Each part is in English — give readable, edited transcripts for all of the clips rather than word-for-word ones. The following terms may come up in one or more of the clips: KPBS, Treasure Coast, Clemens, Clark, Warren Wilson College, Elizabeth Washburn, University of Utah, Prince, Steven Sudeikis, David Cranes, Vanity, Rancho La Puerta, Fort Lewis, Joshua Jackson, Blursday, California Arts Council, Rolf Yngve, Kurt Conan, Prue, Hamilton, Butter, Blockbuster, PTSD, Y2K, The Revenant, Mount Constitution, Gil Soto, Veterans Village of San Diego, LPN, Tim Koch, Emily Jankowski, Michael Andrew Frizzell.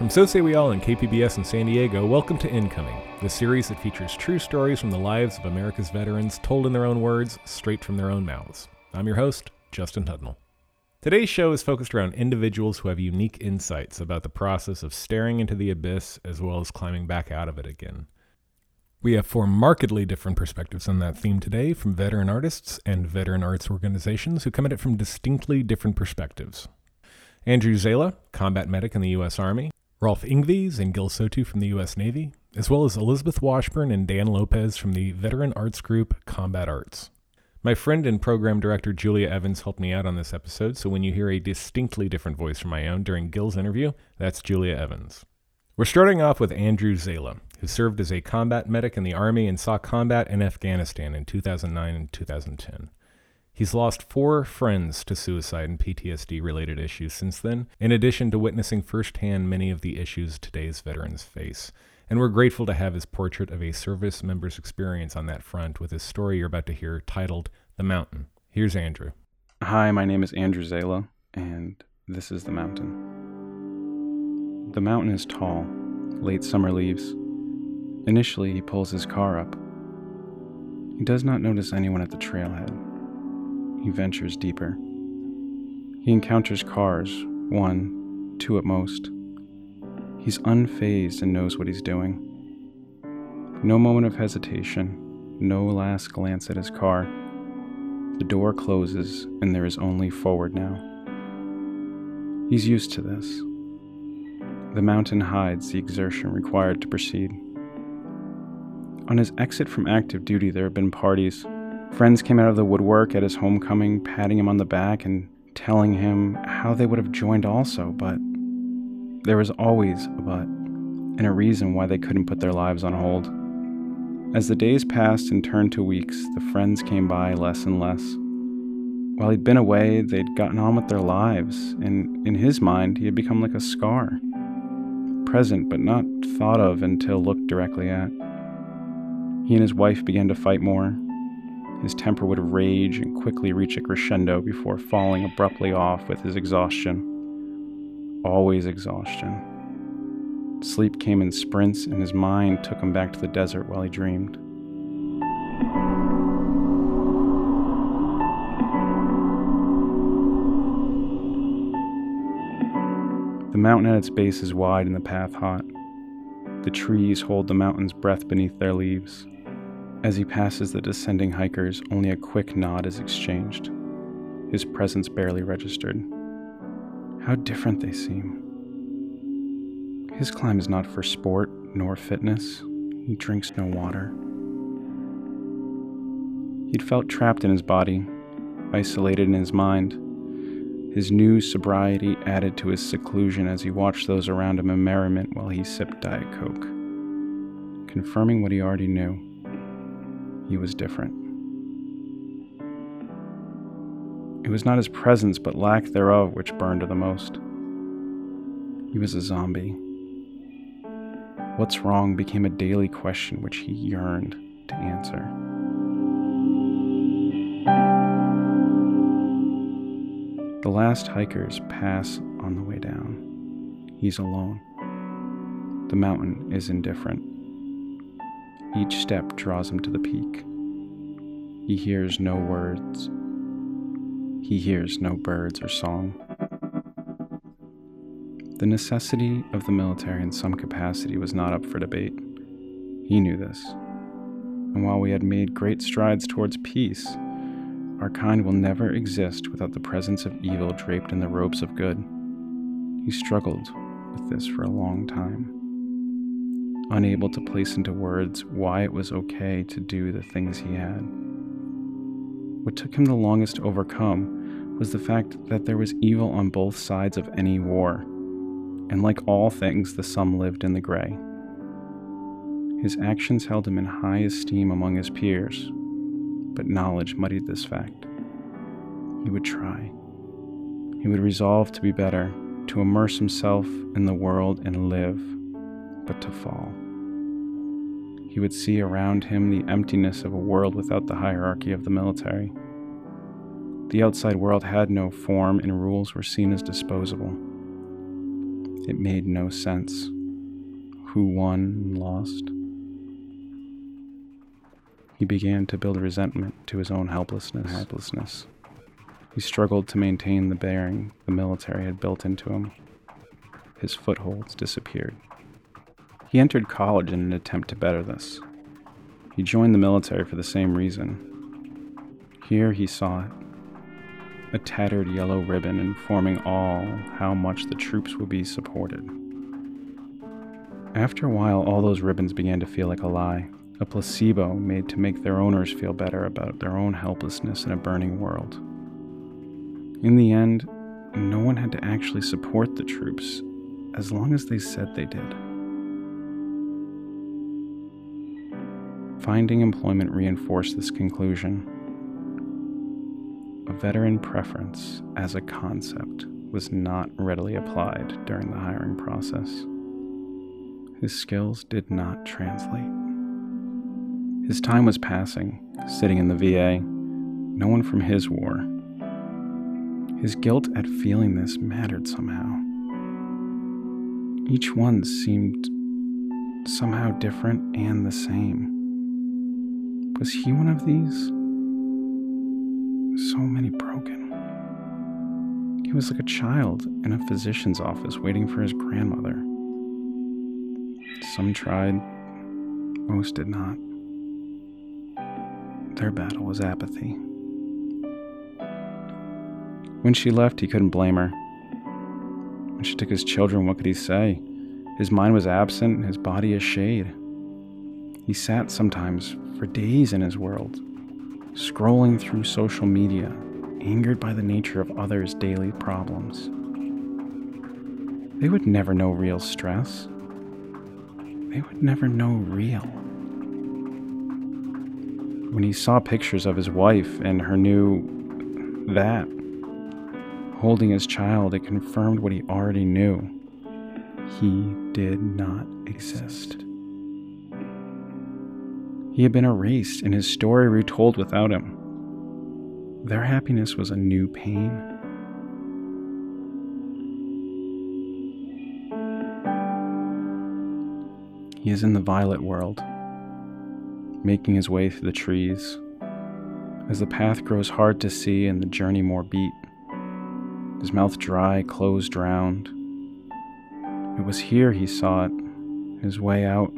From So Say We All and KPBS in San Diego, welcome to Incoming, the series that features true stories from the lives of America's veterans told in their own words, straight from their own mouths. I'm your host, Justin Hudnell. Today's show is focused around individuals who have unique insights about the process of staring into the abyss as well as climbing back out of it again. We have four markedly different perspectives on that theme today from veteran artists and veteran arts organizations who come at it from distinctly different perspectives. Andrew Zayla, combat medic in the U.S. Army, Rolf Yngve and Gil Soto from the U.S. Navy, as well as Elizabeth Washburn and Dan Lopez from the veteran arts group Combat Arts. My friend and program director Julia Evans helped me out on this episode, so when you hear a distinctly different voice from my own during Gil's interview, that's Julia Evans. We're starting off with Andrew Zayla, who served as a combat medic in the Army and saw combat in Afghanistan in 2009 and 2010. He's lost four friends to suicide and PTSD-related issues since then, in addition to witnessing firsthand many of the issues today's veterans face. And we're grateful to have his portrait of a service member's experience on that front with his story you're about to hear titled The Mountain. Here's Andrew. Hi, my name is Andrew Zayla, and this is The Mountain. The mountain is tall, late summer leaves. Initially, he pulls his car up. He does not notice anyone at the trailhead. He ventures deeper. He encounters cars, one, two at most. He's unfazed and knows what he's doing. No moment of hesitation, no last glance at his car. The door closes and there is only forward now. He's used to this. The mountain hides the exertion required to proceed. On his exit from active duty, there have been parties. Friends came out of the woodwork at his homecoming, patting him on the back and telling him how they would have joined also, but there was always a but, and a reason why they couldn't put their lives on hold. As the days passed and turned to weeks, the friends came by less and less. While he'd been away, they'd gotten on with their lives, and in his mind, he had become like a scar, present but not thought of until looked directly at. He and his wife began to fight more. His temper would rage and quickly reach a crescendo before falling abruptly off with his exhaustion. Always exhaustion. Sleep came in sprints, and his mind took him back to the desert while he dreamed. The mountain at its base is wide and the path hot. The trees hold the mountain's breath beneath their leaves. As he passes the descending hikers, only a quick nod is exchanged, his presence barely registered. How different they seem. His climb is not for sport nor fitness. He drinks no water. He'd felt trapped in his body, isolated in his mind. His new sobriety added to his seclusion as he watched those around him in merriment while he sipped Diet Coke, confirming what he already knew. He was different. It was not his presence, but lack thereof, which burned her the most. He was a zombie. What's wrong became a daily question which he yearned to answer. The last hikers pass on the way down. He's alone. The mountain is indifferent. Each step draws him to the peak. He hears no words. He hears no birds or song. The necessity of the military in some capacity was not up for debate. He knew this. And while we had made great strides towards peace, our kind will never exist without the presence of evil draped in the robes of good. He struggled with this for a long time, unable to place into words why it was okay to do the things he had. What took him the longest to overcome was the fact that there was evil on both sides of any war, and like all things, the sum lived in the gray. His actions held him in high esteem among his peers, but knowledge muddied this fact. He would try. He would resolve to be better, to immerse himself in the world and live, but to fall. He would see around him the emptiness of a world without the hierarchy of the military. The outside world had no form, and rules were seen as disposable. It made no sense. Who won and lost? He began to build resentment to his own helplessness. He struggled to maintain the bearing the military had built into him. His footholds disappeared. He entered college in an attempt to better this. He joined the military for the same reason. Here he saw it. A tattered yellow ribbon informing all how much the troops would be supported. After a while, all those ribbons began to feel like a lie, a placebo made to make their owners feel better about their own helplessness in a burning world. In the end, no one had to actually support the troops, as long as they said they did. Finding employment reinforced this conclusion. A veteran preference as a concept was not readily applied during the hiring process. His skills did not translate. His time was passing, sitting in the VA, no one from his war. His guilt at feeling this mattered somehow. Each one seemed somehow different and the same. Was he one of these? So many broken. He was like a child in a physician's office waiting for his grandmother. Some tried, most did not. Their battle was apathy. When she left, he couldn't blame her. When she took his children, what could he say? His mind was absent, his body a shade. He sat sometimes for days in his world, scrolling through social media, angered by the nature of others' daily problems. They would never know real stress. They would never know real. When he saw pictures of his wife and her new that, holding his child, it confirmed what he already knew. He did not exist. He had been erased and his story retold without him. Their happiness was a new pain. He is in the violet world, making his way through the trees. As the path grows hard to see and the journey more beat, his mouth dry, closed round. It was here he saw it, his way out.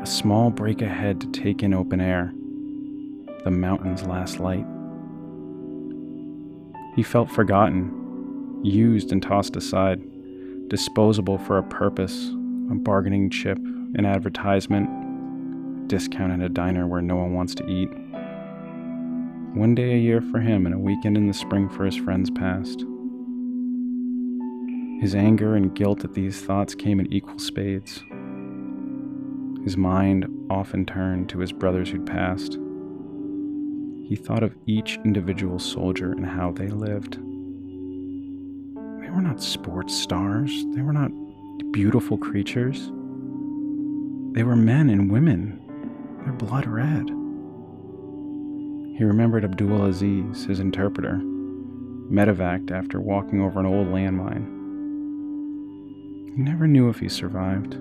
A small break ahead to take in open air, the mountain's last light. He felt forgotten, used and tossed aside, disposable for a purpose, a bargaining chip, an advertisement, discount at a diner where no one wants to eat. One day a year for him and a weekend in the spring for his friends past. His anger and guilt at these thoughts came in equal spades. His mind often turned to his brothers who'd passed. He thought of each individual soldier and how they lived. They were not sports stars. They were not beautiful creatures. They were men and women, their blood red. He remembered Abdul Aziz, his interpreter, medevaced after walking over an old landmine. He never knew if he survived.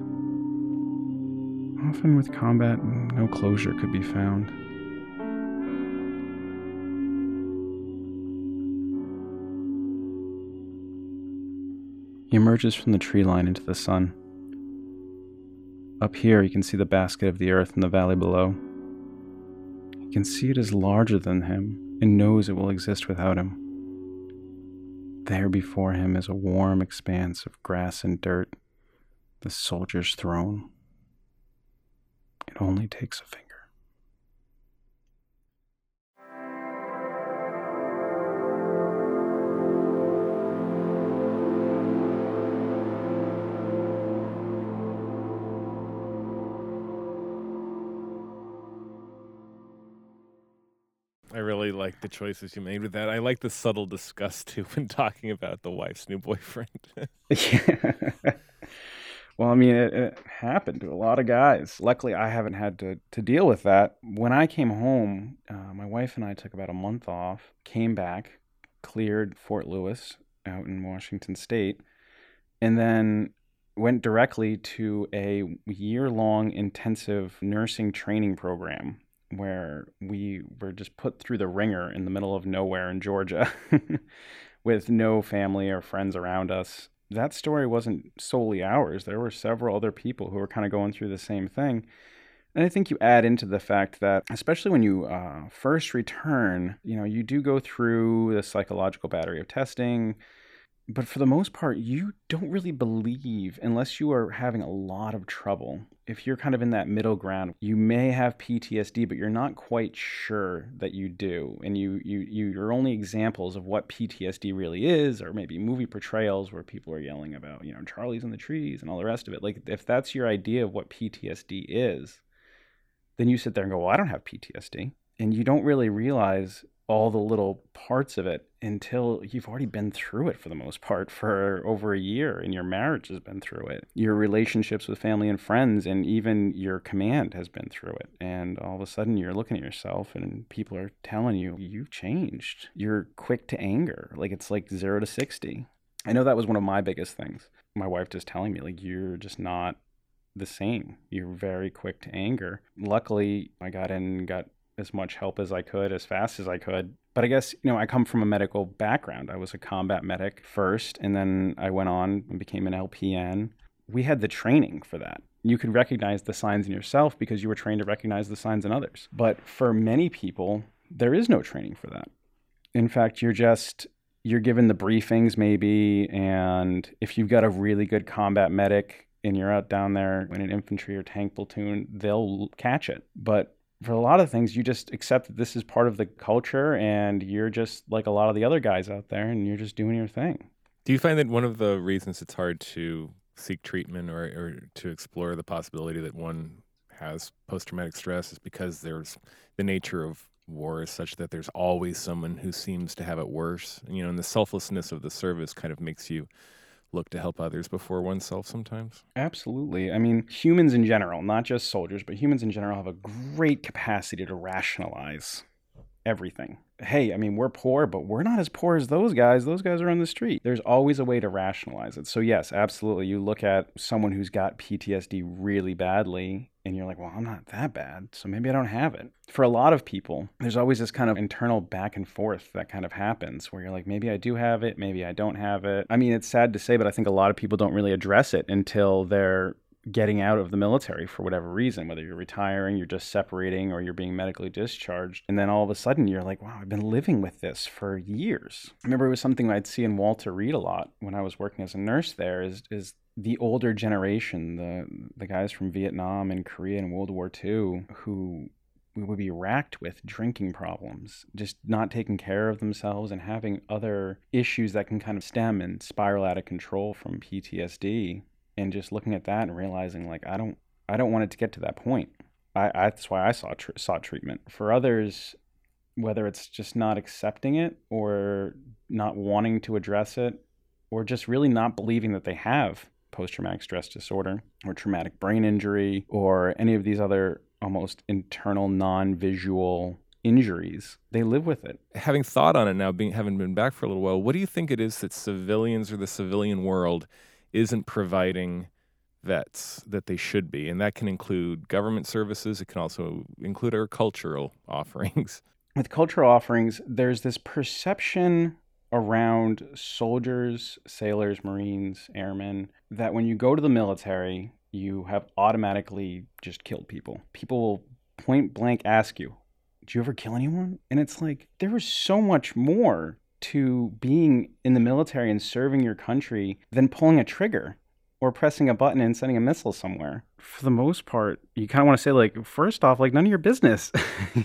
Often with combat, no closure could be found. He emerges from the tree line into the sun. Up here, he can see the basket of the earth in the valley below. He can see it is larger than him and knows it will exist without him. There before him is a warm expanse of grass and dirt, the soldier's throne. It only takes a finger. I really like the choices you made with that. I like the subtle disgust, too, when talking about the wife's new boyfriend. Yeah. Well, I mean, it happened to a lot of guys. Luckily, I haven't had to deal with that. When I came home, my wife and I took about a month off, came back, cleared Fort Lewis out in Washington State, and then went directly to a year-long intensive nursing training program where we were just put through the ringer in the middle of nowhere in Georgia with no family or friends around us. That story wasn't solely ours. There were several other people who were kind of going through the same thing. And I think you add into the fact that, especially when you first return, you know, you do go through the psychological battery of testing, but for the most part, you don't really believe unless you are having a lot of trouble. If you're kind of in that middle ground, you may have PTSD, but you're not quite sure that you do. And your only examples of what PTSD really is are maybe movie portrayals where people are yelling about, you know, Charlie's in the trees and all the rest of it. Like, if that's your idea of what PTSD is, then you sit there and go, well, I don't have PTSD. And you don't really realize all the little parts of it until you've already been through it for the most part for over a year, and your marriage has been through it. Your relationships with family and friends and even your command has been through it. And all of a sudden you're looking at yourself and people are telling you, you've changed. You're quick to anger. Like, it's like 0 to 60. I know that was one of my biggest things. My wife just telling me, like, you're just not the same. You're very quick to anger. Luckily, I got in and got as much help as I could, as fast as I could. But I guess, you know, I come from a medical background. I was a combat medic first, and then I went on and became an LPN. We had the training for that. You could recognize the signs in yourself because you were trained to recognize the signs in others. But for many people, there is no training for that. In fact, you're given the briefings maybe, and if you've got a really good combat medic and you're out down there in an infantry or tank platoon, they'll catch it. But for a lot of things, you just accept that this is part of the culture and you're just like a lot of the other guys out there and you're just doing your thing. Do you find that one of the reasons it's hard to seek treatment or to explore the possibility that one has post-traumatic stress is because there's the nature of war is such that there's always someone who seems to have it worse? And, you know, and the selflessness of the service kind of makes you look to help others before oneself sometimes? Absolutely. I mean, humans in general, not just soldiers, but humans in general have a great capacity to rationalize everything. Hey, I mean, we're poor, but we're not as poor as those guys. Those guys are on the street. There's always a way to rationalize it. So yes, absolutely. You look at someone who's got PTSD really badly and you're like, well, I'm not that bad, so maybe I don't have it. For a lot of people, there's always this kind of internal back and forth that kind of happens where you're like, maybe I do have it, maybe I don't have it. I mean, it's sad to say, but I think a lot of people don't really address it until they're getting out of the military for whatever reason, whether you're retiring, you're just separating, or you're being medically discharged. And then all of a sudden you're like, wow, I've been living with this for years. I remember it was something I'd see in Walter Reed a lot when I was working as a nurse there is the older generation, the guys from Vietnam and Korea and World War II who would be racked with drinking problems, just not taking care of themselves and having other issues that can kind of stem and spiral out of control from PTSD. And just looking at that and realizing, like, I don't want it to get to that point. That's why I sought treatment. For others, whether it's just not accepting it or not wanting to address it or just really not believing that they have post-traumatic stress disorder or traumatic brain injury or any of these other almost internal non-visual injuries, they live with it. Having thought on it now, having been back for a little while, what do you think it is that civilians or the civilian world isn't providing vets that they should be? And that can include government services. It can also include our cultural offerings. With cultural offerings, there's this perception around soldiers, sailors, Marines, airmen, that when you go to the military, you have automatically just killed people. People will point blank ask you, did you ever kill anyone? And it's like, there was so much more to being in the military and serving your country than pulling a trigger or pressing a button and sending a missile somewhere. For the most part, you kind of want to say, like, first off, like, none of your business,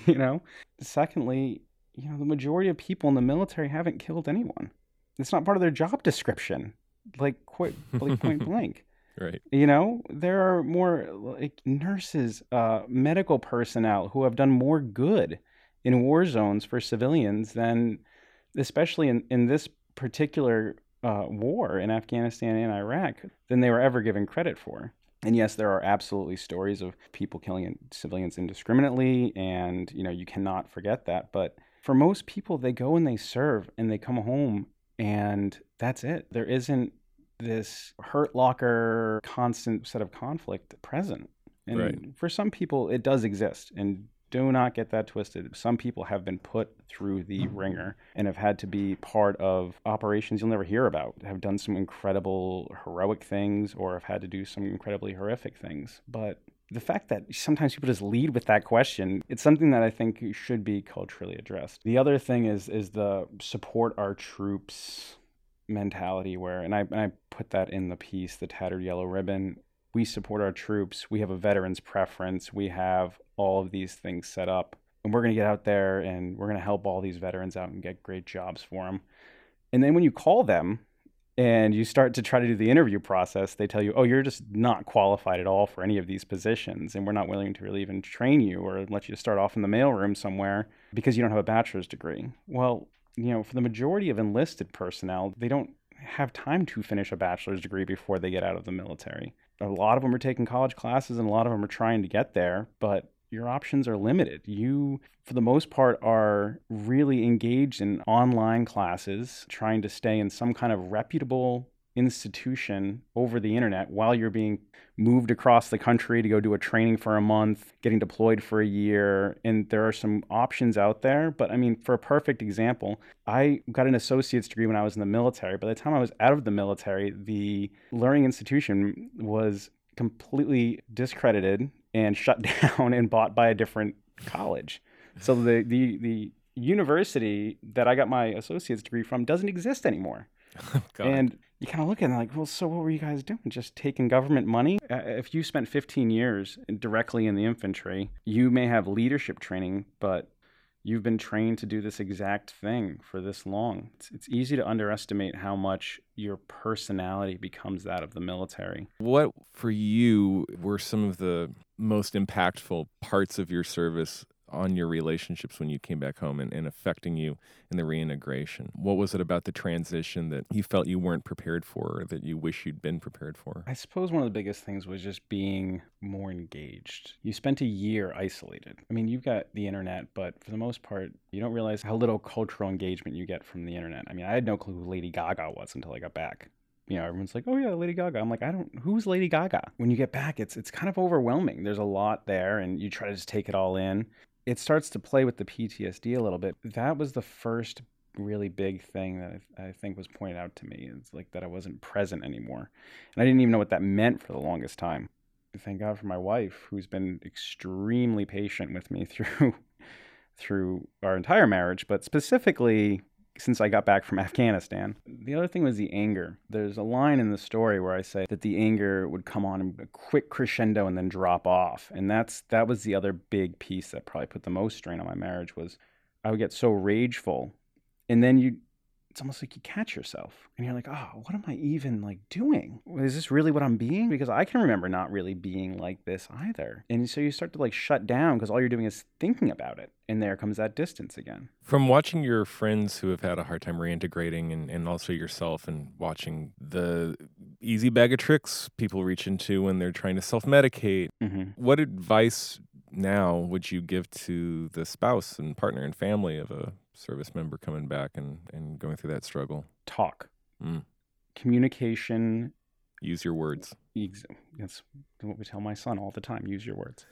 you know? Secondly, you know, the majority of people in the military haven't killed anyone. It's not part of their job description, like, point blank. Right. You know, there are more, like, nurses, medical personnel who have done more good in war zones for civilians than, especially in this particular war in Afghanistan and Iraq, than they were ever given credit for. And yes, there are absolutely stories of people killing civilians indiscriminately, and, you know, you cannot forget that. But for most people, they go and they serve and they come home and that's it. There isn't this hurt locker constant set of conflict present. And for some people, it does exist. And do not get that twisted. Some people have been put through the ringer and have had to be part of operations you'll never hear about, have done some incredible heroic things or have had to do some incredibly horrific things. But the fact that sometimes people just lead with that question, it's something that I think should be culturally addressed. The other thing is the support our troops mentality where, and I put that in the piece, the tattered yellow ribbon, we support our troops, we have a veterans preference, we have all of these things set up, and we're going to get out there and we're going to help all these veterans out and get great jobs for them. And then when you call them and you start to try to do the interview process, they tell you, oh, you're just not qualified at all for any of these positions, and we're not willing to really even train you or let you start off in the mailroom somewhere because you don't have a bachelor's degree. Well, you know, for the majority of enlisted personnel, they don't have time to finish a bachelor's degree before they get out of the military. A lot of them are taking college classes and a lot of them are trying to get there, but your options are limited. You, for the most part, are really engaged in online classes, trying to stay in some kind of reputable institution over the internet while you're being moved across the country to go do a training for a month, getting deployed for a year. And there are some options out there. But I mean, for a perfect example, I got an associate's degree when I was in the military. By the time I was out of the military, the learning institution was completely discredited and shut down and bought by a different college. So the university that I got my associate's degree from doesn't exist anymore. Oh, God. And you kind of look at it like, well, so what were you guys doing? Just taking government money? If you spent 15 years directly in the infantry, you may have leadership training, but you've been trained to do this exact thing for this long. It's easy to underestimate how much your personality becomes that of the military. What, for you, were some of the most impactful parts of your service on your relationships when you came back home and affecting you in the reintegration? What was it about the transition that you felt you weren't prepared for or that you wish you'd been prepared for? I suppose one of the biggest things was just being more engaged. You spent a year isolated. I mean, you've got the internet, but for the most part, you don't realize how little cultural engagement you get from the internet. I mean, I had no clue who Lady Gaga was until I got back. You know, everyone's like, oh yeah, Lady Gaga. I'm like, who's Lady Gaga? When you get back, it's kind of overwhelming. There's a lot there and you try to just take it all in. It starts to play with the PTSD a little bit. That was the first really big thing that I think was pointed out to me. It's like that I wasn't present anymore. And I didn't even know what that meant for the longest time. Thank God for my wife, who's been extremely patient with me through our entire marriage, but specifically since I got back from Afghanistan. The other thing was the anger. There's a line in the story where I say that the anger would come on in a quick crescendo and then drop off. And that was the other big piece that probably put the most strain on my marriage was I would get so rageful. And then it's almost like you catch yourself and you're like, oh, what am I even like doing? Is this really what I'm being? Because I can remember not really being like this either. And so you start to like shut down because all you're doing is thinking about it. And there comes that distance again. From watching your friends who have had a hard time reintegrating and also yourself and watching the easy bag of tricks people reach into when they're trying to self-medicate, what advice now would you give to the spouse and partner and family of a service member coming back and going through that struggle? Talk. Communication. Use your words. That's what we tell my son all the time, use your words.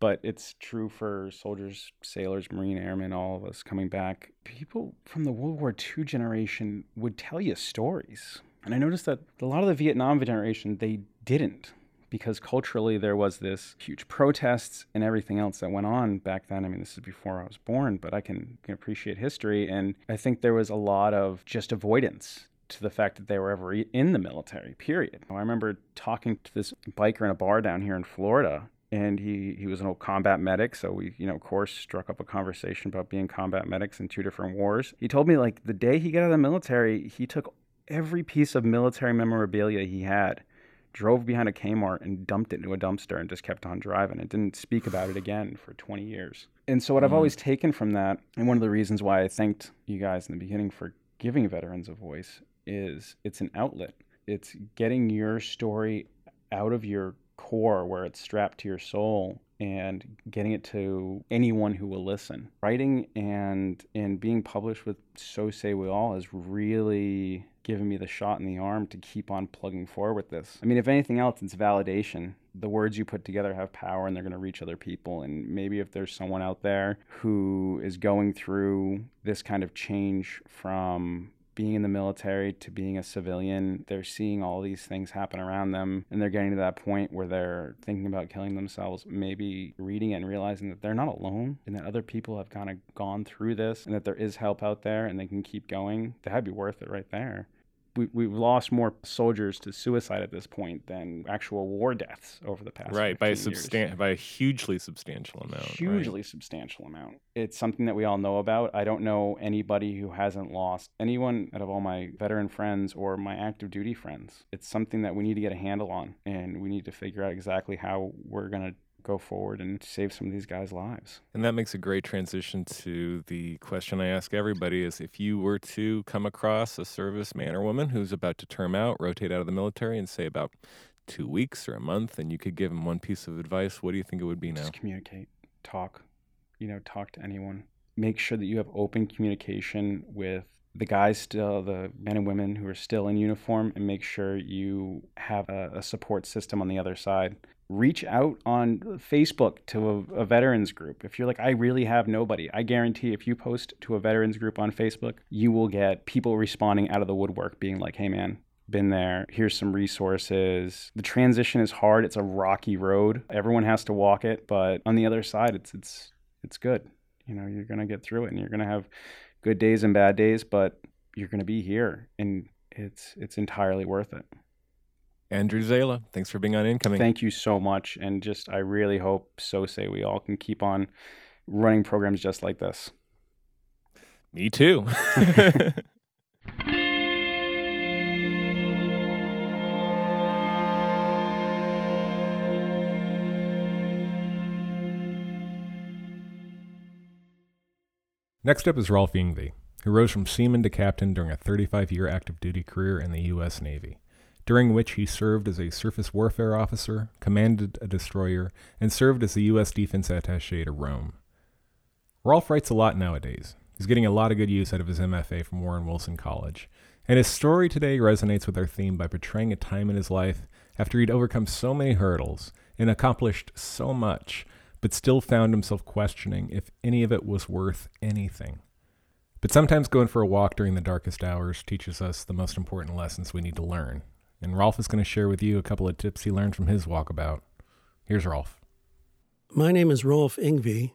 But it's true for soldiers, sailors, Marine, airmen, all of us coming back. People from the World War II generation would tell you stories. And I noticed that a lot of the Vietnam generation, they didn't. Because culturally there was this huge protests and everything else that went on back then. I mean, this is before I was born, but I can appreciate history. And I think there was a lot of just avoidance to the fact that they were ever in the military, period. I remember talking to this biker in a bar down here in Florida, and he was an old combat medic. So we, you know, of course, struck up a conversation about being combat medics in two different wars. He told me, like, the day he got out of the military, he took every piece of military memorabilia he had, drove behind a Kmart and dumped it into a dumpster and just kept on driving. It didn't speak about it again for 20 years. And so what I've always taken from that, and one of the reasons why I thanked you guys in the beginning for giving veterans a voice, is it's an outlet. It's getting your story out of your core where it's strapped to your soul and getting it to anyone who will listen. Writing and being published with So Say We All has really given me the shot in the arm to keep on plugging forward with this. I mean, if anything else, it's validation. The words you put together have power and they're going to reach other people. And maybe if there's someone out there who is going through this kind of change from being in the military to being a civilian, they're seeing all these things happen around them and they're getting to that point where they're thinking about killing themselves, maybe reading it and realizing that they're not alone and that other people have kind of gone through this and that there is help out there and they can keep going, that'd be worth it right there. We've lost more soldiers to suicide at this point than actual war deaths over the past right, by a hugely substantial amount. Hugely right? substantial amount. It's something that we all know about. I don't know anybody who hasn't lost anyone out of all my veteran friends or my active duty friends. It's something that we need to get a handle on, and we need to figure out exactly how we're going to go forward and save some of these guys' lives. And that makes a great transition to the question I ask everybody is, if you were to come across a serviceman or woman who's about to term out, rotate out of the military, and say about 2 weeks or a month, and you could give them one piece of advice, what do you think it would be now? Just communicate. Talk. Talk to anyone. Make sure that you have open communication with the guys still, the men and women who are still in uniform, and make sure you have a support system on the other side. Reach out on Facebook to a veterans group. If you're like, I really have nobody, I guarantee if you post to a veterans group on Facebook, you will get people responding out of the woodwork being like, hey man, been there, here's some resources. The transition is hard. It's a rocky road. Everyone has to walk it, but on the other side, it's good. You're going to get through it and you're going to have good days and bad days, but you're going to be here and it's entirely worth it. Andrew Zayla, thanks for being on Incoming. Thank you so much. And I really hope So Say We All can keep on running programs just like this. Me too. Next up is Rolf Yngve, who rose from seaman to captain during a 35-year active duty career in the U.S. Navy, during which he served as a surface warfare officer, commanded a destroyer, and served as the U.S. defense attaché to Rome. Rolf writes a lot nowadays. He's getting a lot of good use out of his MFA from Warren Wilson College, and his story today resonates with our theme by portraying a time in his life after he'd overcome so many hurdles and accomplished so much, but still found himself questioning if any of it was worth anything. But sometimes going for a walk during the darkest hours teaches us the most important lessons we need to learn. And Rolf is going to share with you a couple of tips he learned from his walkabout. Here's Rolf. My name is Rolf Yngve,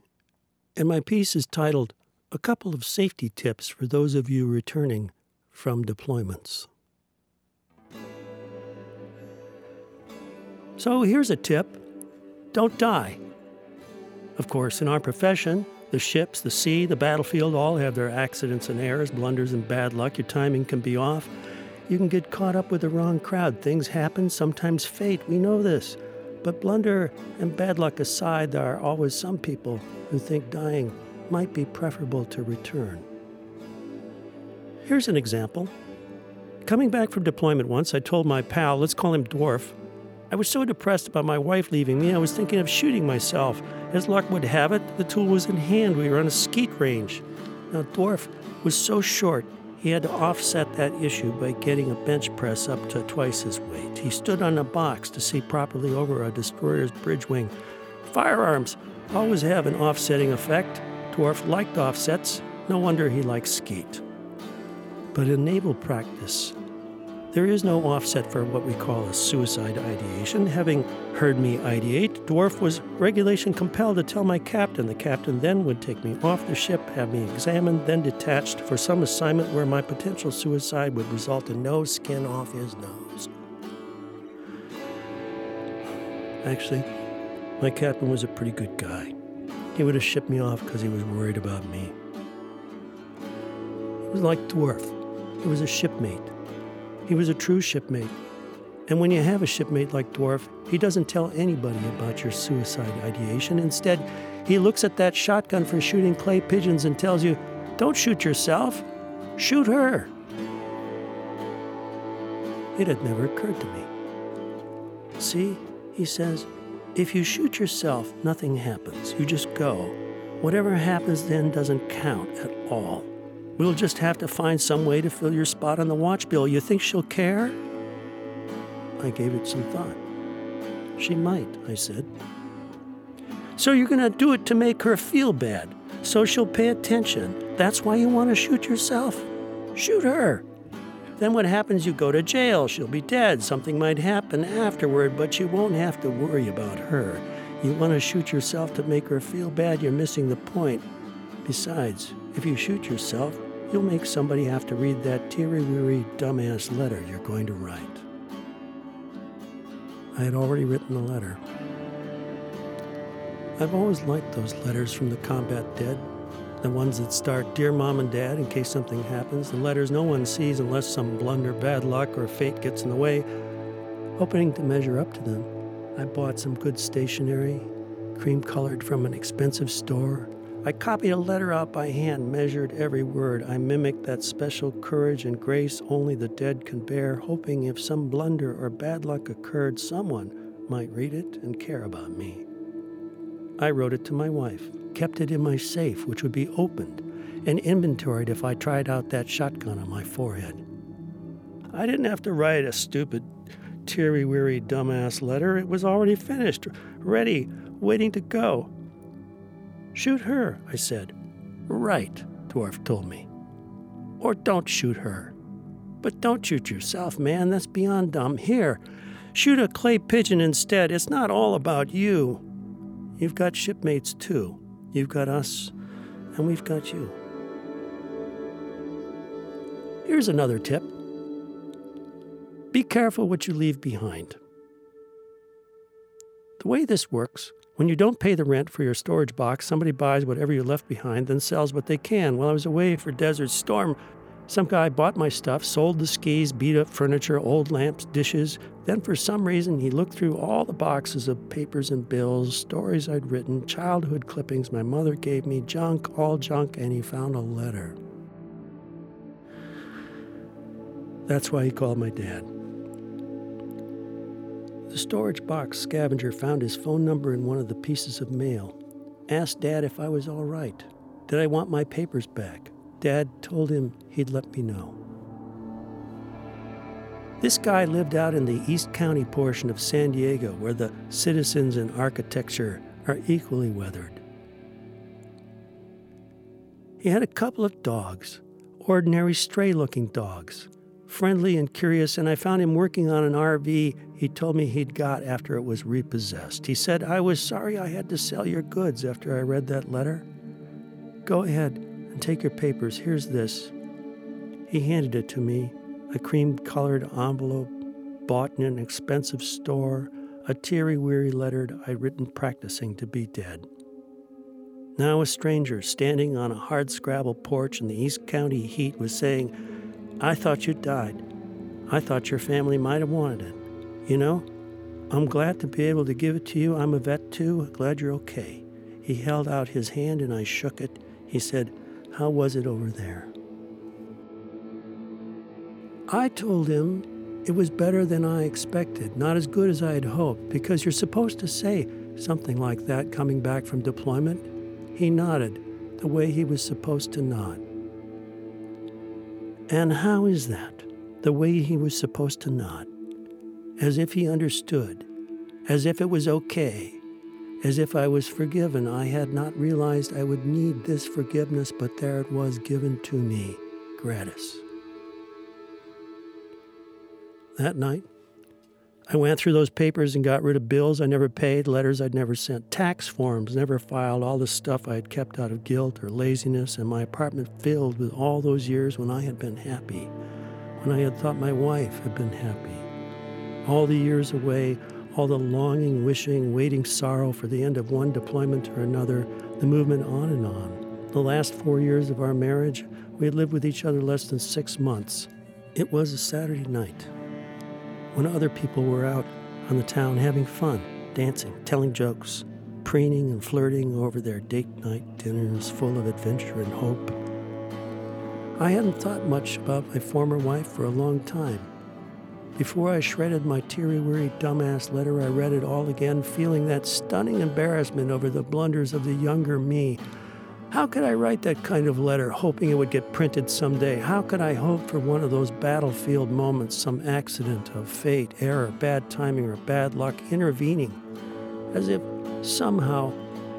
and my piece is titled, A Couple of Safety Tips for Those of You Returning from Deployments. So here's a tip. Don't die. Of course, in our profession, the ships, the sea, the battlefield all have their accidents and errors, blunders and bad luck. Your timing can be off. You can get caught up with the wrong crowd. Things happen, sometimes fate. We know this. But blunder and bad luck aside, there are always some people who think dying might be preferable to return. Here's an example. Coming back from deployment once, I told my pal, let's call him Dwarf, I was so depressed about my wife leaving me, I was thinking of shooting myself. As luck would have it, the tool was in hand. We were on a skeet range. Now, Dwarf was so short, he had to offset that issue by getting a bench press up to twice his weight. He stood on a box to see properly over a destroyer's bridge wing. Firearms always have an offsetting effect. Dwarf liked offsets. No wonder he liked skeet. But in naval practice, there is no offset for what we call a suicide ideation. Having heard me ideate, Dwarf was regulation compelled to tell my captain. The captain then would take me off the ship, have me examined, then detached for some assignment where my potential suicide would result in no skin off his nose. Actually, my captain was a pretty good guy. He would have shipped me off because he was worried about me. He was like Dwarf. He was a shipmate. He was a true shipmate. And when you have a shipmate like Dwarf, he doesn't tell anybody about your suicide ideation. Instead, he looks at that shotgun for shooting clay pigeons and tells you, don't shoot yourself, shoot her. It had never occurred to me. See, he says, if you shoot yourself, nothing happens. You just go. Whatever happens then doesn't count at all. We'll just have to find some way to fill your spot on the watch bill. You think she'll care?" I gave it some thought. "She might," I said. "So you're going to do it to make her feel bad, so she'll pay attention. That's why you want to shoot yourself? Shoot her. Then what happens? You go to jail. She'll be dead. Something might happen afterward, but you won't have to worry about her. You want to shoot yourself to make her feel bad. You're missing the point. Besides, if you shoot yourself, you'll make somebody have to read that teary-weary dumbass letter you're going to write." I had already written the letter. I've always liked those letters from the combat dead, the ones that start, "Dear Mom and Dad," in case something happens, the letters no one sees unless some blunder, bad luck, or fate gets in the way. Hoping to measure up to them, I bought some good stationery, cream-colored from an expensive store. I copied a letter out by hand, measured every word. I mimicked that special courage and grace only the dead can bear, hoping if some blunder or bad luck occurred, someone might read it and care about me. I wrote it to my wife, kept it in my safe, which would be opened and inventoried if I tried out that shotgun on my forehead. I didn't have to write a stupid, teary-weary, dumbass letter. It was already finished, ready, waiting to go. "Shoot her," I said. "Right," Dwarf told me. "Or don't shoot her. But don't shoot yourself, man. That's beyond dumb. Here, shoot a clay pigeon instead. It's not all about you. You've got shipmates, too. You've got us, and we've got you." Here's another tip. Be careful what you leave behind. The way this works, when you don't pay the rent for your storage box, somebody buys whatever you left behind, then sells what they can. While I was away for Desert Storm, some guy bought my stuff, sold the skis, beat-up furniture, old lamps, dishes. Then for some reason, he looked through all the boxes of papers and bills, stories I'd written, childhood clippings my mother gave me, junk, all junk, and he found a letter. That's why he called my dad. The storage box scavenger found his phone number in one of the pieces of mail, asked Dad if I was all right. Did I want my papers back? Dad told him he'd let me know. This guy lived out in the East County portion of San Diego, where the citizens and architecture are equally weathered. He had a couple of dogs, ordinary stray-looking dogs, friendly and curious, and I found him working on an RV he told me he'd got after it was repossessed. He said, "I was sorry I had to sell your goods after I read that letter. Go ahead and take your papers. Here's this." He handed it to me, a cream-colored envelope bought in an expensive store, a teary-weary letter I'd written practicing to be dead. Now a stranger standing on a hard-scrabble porch in the East County heat was saying, "I thought you died. I thought your family might have wanted it. You know, I'm glad to be able to give it to you. I'm a vet, too. Glad you're okay." He held out his hand, and I shook it. He said, "How was it over there?" I told him it was better than I expected, not as good as I had hoped, because you're supposed to say something like that coming back from deployment. He nodded the way he was supposed to nod. And how is that, the way he was supposed to nod? As if he understood, as if it was okay, as if I was forgiven. I had not realized I would need this forgiveness, but there it was, given to me, gratis. That night, I went through those papers and got rid of bills I never paid, letters I'd never sent, tax forms never filed, all the stuff I had kept out of guilt or laziness, and my apartment filled with all those years when I had been happy, when I had thought my wife had been happy. All the years away, all the longing, wishing, waiting sorrow for the end of one deployment or another, the movement on and on. The last 4 years of our marriage, we had lived with each other less than 6 months. It was a Saturday night, when other people were out on the town having fun, dancing, telling jokes, preening and flirting over their date night dinners full of adventure and hope. I hadn't thought much about my former wife for a long time. Before I shredded my teary-weary dumbass letter, I read it all again, feeling that stunning embarrassment over the blunders of the younger me. How could I write that kind of letter, hoping it would get printed someday? How could I hope for one of those battlefield moments, some accident of fate, error, bad timing, or bad luck intervening, as if somehow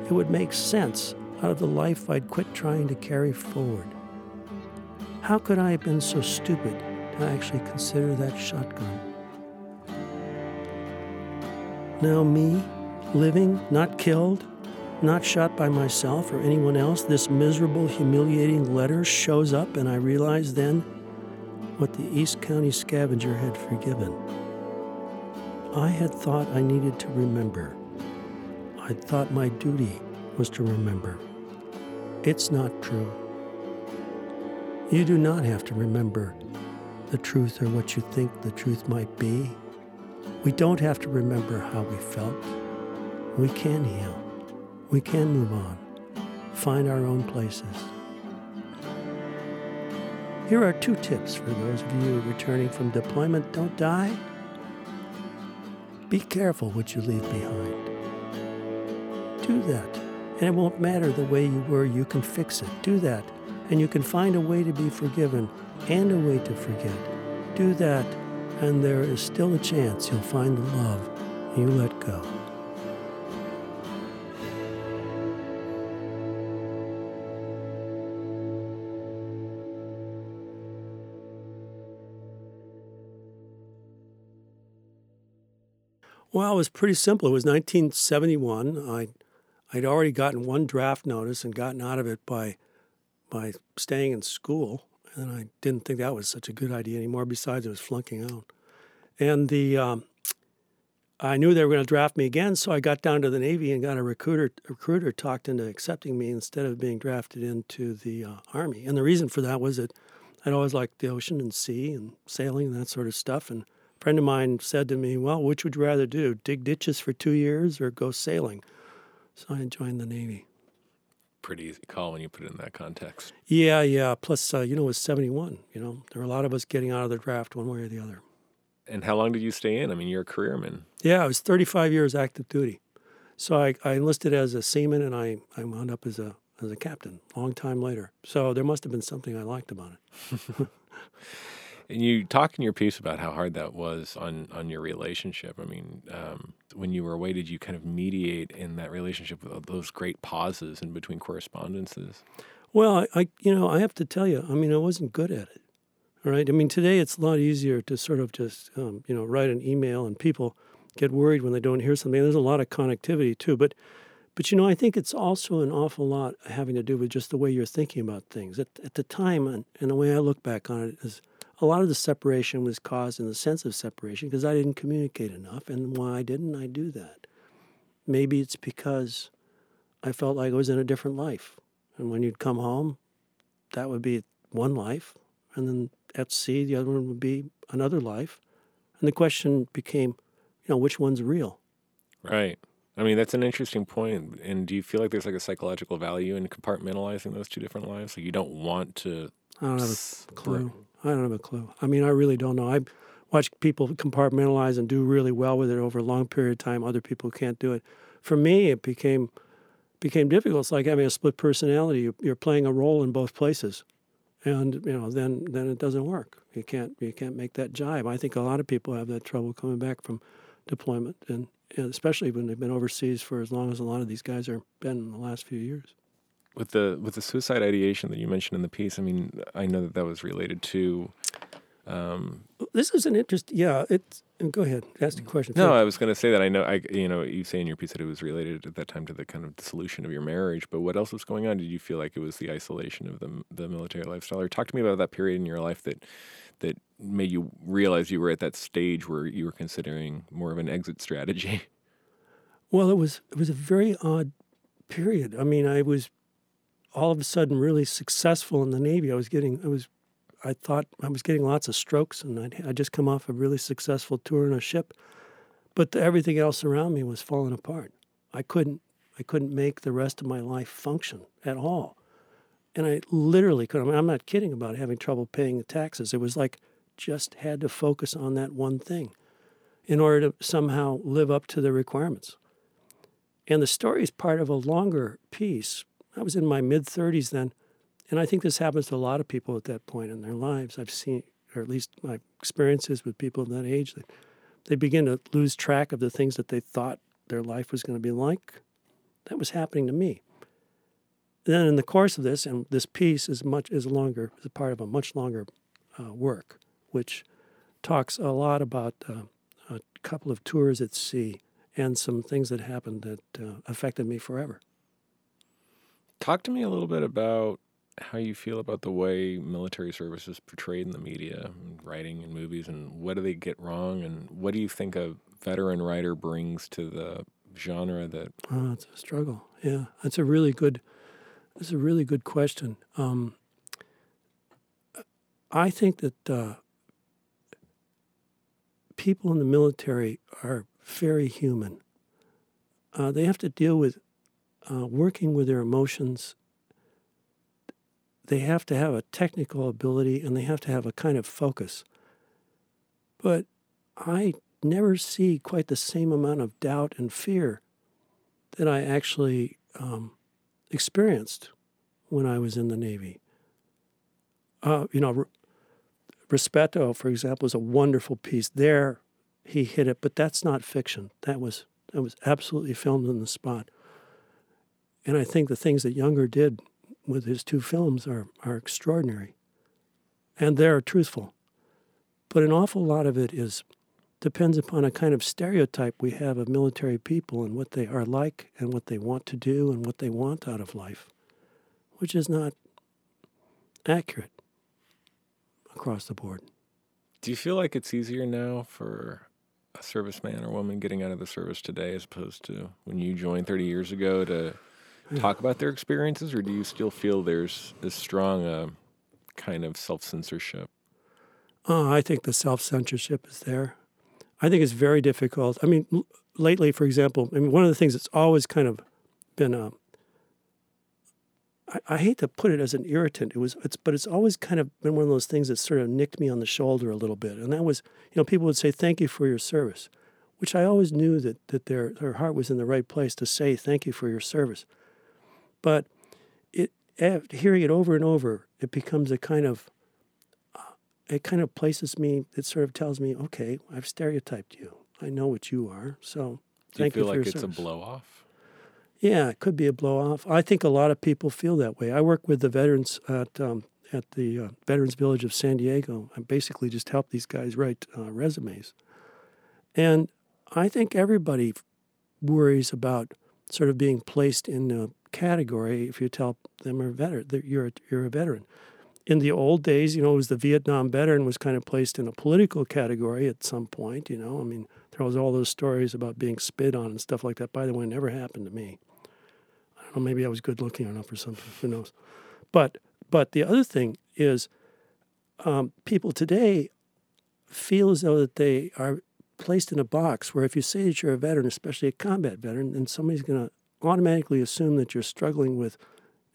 it would make sense out of the life I'd quit trying to carry forward? How could I have been so stupid to actually consider that shotgun? Now me, living, not killed, not shot by myself or anyone else, this miserable, humiliating letter shows up, and I realize then what the East County scavenger had forgiven. I had thought I needed to remember. I thought my duty was to remember. It's not true. You do not have to remember the truth or what you think the truth might be. We don't have to remember how we felt. We can heal. We can move on, find our own places. Here are two tips for those of you returning from deployment. Don't die. Be careful what you leave behind. Do that, and it won't matter the way you were. You can fix it. Do that, and you can find a way to be forgiven and a way to forget. Do that, and there is still a chance you'll find the love you let go. Well, it was pretty simple. It was 1971. I'd already gotten one draft notice and gotten out of it by staying in school, and I didn't think that was such a good idea anymore. Besides, it was flunking out. And I knew they were going to draft me again, so I got down to the Navy and got a recruiter talked into accepting me instead of being drafted into the Army. And the reason for that was that I'd always liked the ocean and sea and sailing and that sort of stuff, and a friend of mine said to me, well, which would you rather do, dig ditches for 2 years or go sailing? So I joined the Navy. Pretty easy call when you put it in that context. Yeah. Plus, it was 71. There were a lot of us getting out of the draft one way or the other. And how long did you stay in? I mean, you're a careerman. Yeah, I was 35 years active duty. So I enlisted as a seaman, and I wound up as a captain a long time later. So there must have been something I liked about it. And you talk in your piece about how hard that was on your relationship. I mean, when you were away, did you kind of mediate in that relationship with those great pauses in between correspondences? Well, I have to tell you, I mean, I wasn't good at it, all right? I mean, today it's a lot easier to sort of just, write an email, and people get worried when they don't hear something. There's a lot of connectivity, too. But I think it's also an awful lot having to do with just the way you're thinking about things. At the time, and the way I look back on it is, a lot of the separation was caused in the sense of separation because I didn't communicate enough. And why didn't I do that? Maybe it's because I felt like I was in a different life. And when you'd come home, that would be one life. And then at sea, the other one would be another life. And the question became, which one's real? Right. I mean, that's an interesting point. And do you feel like there's like a psychological value in compartmentalizing those two different lives? Like you don't want to... I don't have a clue. I mean, I really don't know. I watch people compartmentalize and do really well with it over a long period of time. Other people can't do it. For me, it became difficult. It's like having a split personality. You're playing a role in both places, and then it doesn't work. You can't make that jibe. I think a lot of people have that trouble coming back from deployment, and especially when they've been overseas for as long as a lot of these guys have been in the last few years. With the suicide ideation that you mentioned in the piece, I mean, I know that was related to... this is an interest... Yeah, it's... Go ahead. Ask the question. No, I was going to say that I know, you say in your piece that it was related at that time to the kind of dissolution of your marriage, but what else was going on? Did you feel like it was the isolation of the military lifestyle? Or talk to me about that period in your life that made you realize you were at that stage where you were considering more of an exit strategy. Well, it was a very odd period. I mean, I was... all of a sudden really successful in the Navy. I thought I was getting lots of strokes, and I'd just come off a really successful tour on a ship, but everything else around me was falling apart. I couldn't make the rest of my life function at all. And I literally couldn't. I mean, I'm not kidding about having trouble paying the taxes. It was like just had to focus on that one thing in order to somehow live up to the requirements. And the story is part of a longer piece I was in my mid-30s then, and I think this happens to a lot of people at that point in their lives. I've seen, or at least my experiences with people of that age, that they begin to lose track of the things that they thought their life was going to be like. That was happening to me. And then in the course of this, and this piece is part of a much longer work, which talks a lot about a couple of tours at sea and some things that happened that affected me forever. Talk to me a little bit about how you feel about the way military service is portrayed in the media, and writing and movies, and what do they get wrong, and what do you think a veteran writer brings to the genre that... Oh, it's a struggle. Yeah, that's a really good question. I think that people in the military are very human. They have to deal with working with their emotions. They have to have a technical ability, and they have to have a kind of focus. But I never see quite the same amount of doubt and fear that I actually experienced when I was in the Navy. Respeto, for example, is a wonderful piece. There, he hit it, but that's not fiction. That was absolutely filmed on the spot. And I think the things that Younger did with his two films are extraordinary. And they're truthful. But an awful lot of it depends upon a kind of stereotype we have of military people and what they are like and what they want to do and what they want out of life, which is not accurate across the board. Do you feel like it's easier now for a serviceman or woman getting out of the service today as opposed to when you joined 30 years ago to talk about their experiences, or do you still feel there's this strong kind of self-censorship? I think the self-censorship is there. I think it's very difficult. I mean, lately, for example, one of the things that's always kind of been I hate to put it as an irritant. But it's always kind of been one of those things that sort of nicked me on the shoulder a little bit. And that was, people would say, "Thank you for your service," which I always knew that their heart was in the right place to say, "Thank you for your service." But hearing it over and over, it becomes it kind of places me. It sort of tells me, okay, I've stereotyped you. I know what you are. So thank you for your service. Do you feel like it's a blow-off? Yeah, it could be a blow-off. I think a lot of people feel that way. I work with the veterans at the Veterans Village of San Diego. I basically just help these guys write resumes. And I think everybody worries about sort of being placed in a category if you tell them you're a veteran. In the old days, it was the Vietnam veteran was kind of placed in a political category at some point, there was all those stories about being spit on and stuff like that. By the way, it never happened to me. I don't know, maybe I was good looking enough or something, who knows. But the other thing is people today feel as though that they are placed in a box where if you say that you're a veteran, especially a combat veteran, then somebody's going to automatically assume that you're struggling with